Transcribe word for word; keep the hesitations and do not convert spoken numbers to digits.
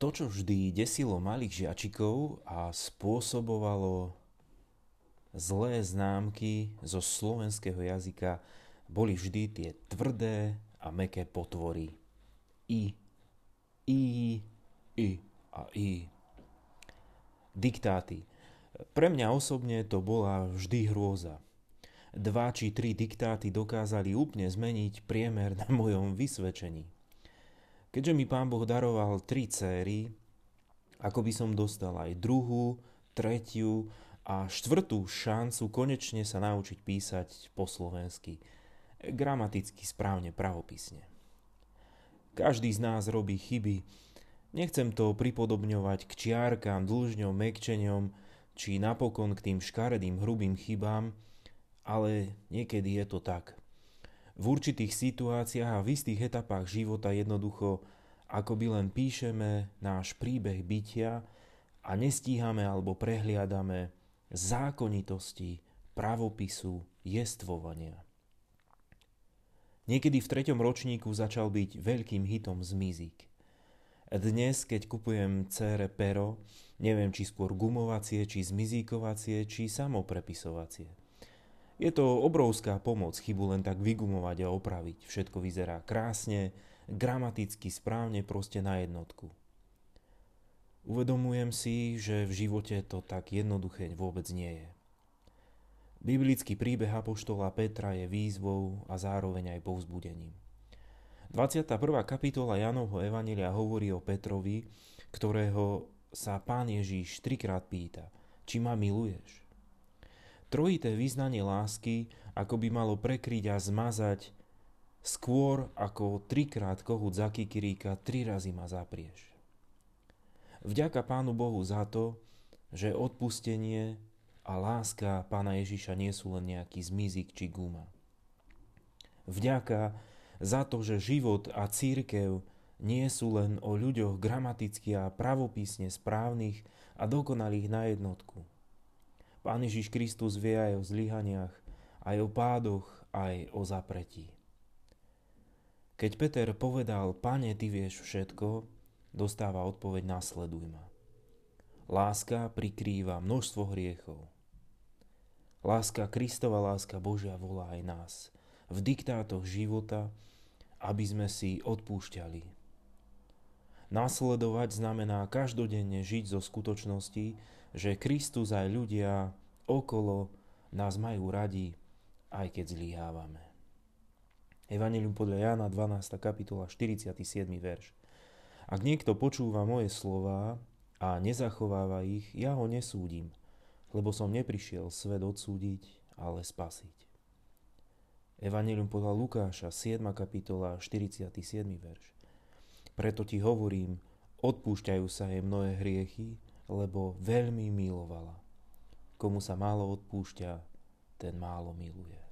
to, čo vždy desilo malých žiačikov a spôsobovalo zlé známky zo slovenského jazyka, boli vždy tie tvrdé a mäkké potvory. I, i, i a i. Diktáty. Pre mňa osobne to bola vždy hrôza. Dva či tri diktáty dokázali úplne zmeniť priemer na mojom vysvedčení. Keďže mi Pán Boh daroval tri céry, ako by som dostal aj druhú, tretiu a štvrtú šancu konečne sa naučiť písať po slovensky, gramaticky správne, pravopisne. Každý z nás robí chyby. Nechcem to pripodobňovať k čiarkám, dĺžňom, mäkčeniom či napokon k tým škaredým, hrubým chybám, ale niekedy je to tak. V určitých situáciách a v istých etapách života jednoducho akoby len píšeme náš príbeh bytia a nestíhame alebo prehliadame zákonitosti, pravopisu, jestvovania. Niekedy v treťom ročníku začal byť veľkým hitom zmizík. Dnes, keď kupujem cére pero, neviem či skôr gumovacie, či zmizíkovacie, či samoprepisovacie. Je to obrovská pomoc chybu len tak vygumovať a opraviť. Všetko vyzerá krásne, gramaticky správne, proste na jednotku. Uvedomujem si, že v živote to tak jednoduché vôbec nie je. Biblický príbeh apoštola Petra je výzvou a zároveň aj povzbudením. dvadsiata prvá kapitola Jánovho evanjelia hovorí o Petrovi, ktorého sa Pán Ježíš trikrát pýta, či ma miluješ? Trojité vyznanie lásky, ako by malo prekryť a zmazať, skôr ako trikrát kohút za kikiríka, tri razy ma zaprieš. Vďaka Pánu Bohu za to, že odpustenie a láska Pána Ježiša nie sú len nejaký zmizik či guma. Vďaka za to, že život a cirkev nie sú len o ľuďoch gramaticky a pravopisne správnych a dokonalých na jednotku. Pán Ježiš Kristus vie aj o zlyhaniach, aj o pádoch, aj o zapretí. Keď Peter povedal, Pane, ty vieš všetko, dostáva odpoveď, nasleduj ma. Láska prikrýva množstvo hriechov. Láska, Kristova láska Božia volá aj nás v diktátoch života, aby sme si odpúšťali. Nasledovať znamená každodenne žiť zo skutočnosti, že Kristus aj ľudia okolo nás majú radi, aj keď zlyhávame. Evanjelium podľa Jána dvanásta kapitola štyridsiaty siedmy verš. Ak niekto počúva moje slová a nezachováva ich, ja ho nesúdim, lebo som neprišiel svet odsúdiť, ale spasiť. Evanjelium podľa Lukáša siedma kapitola štyridsiaty siedmy verš. Preto ti hovorím, odpúšťajú sa jej mnohé hriechy, lebo veľmi milovala. Komu sa málo odpúšťa, ten málo miluje.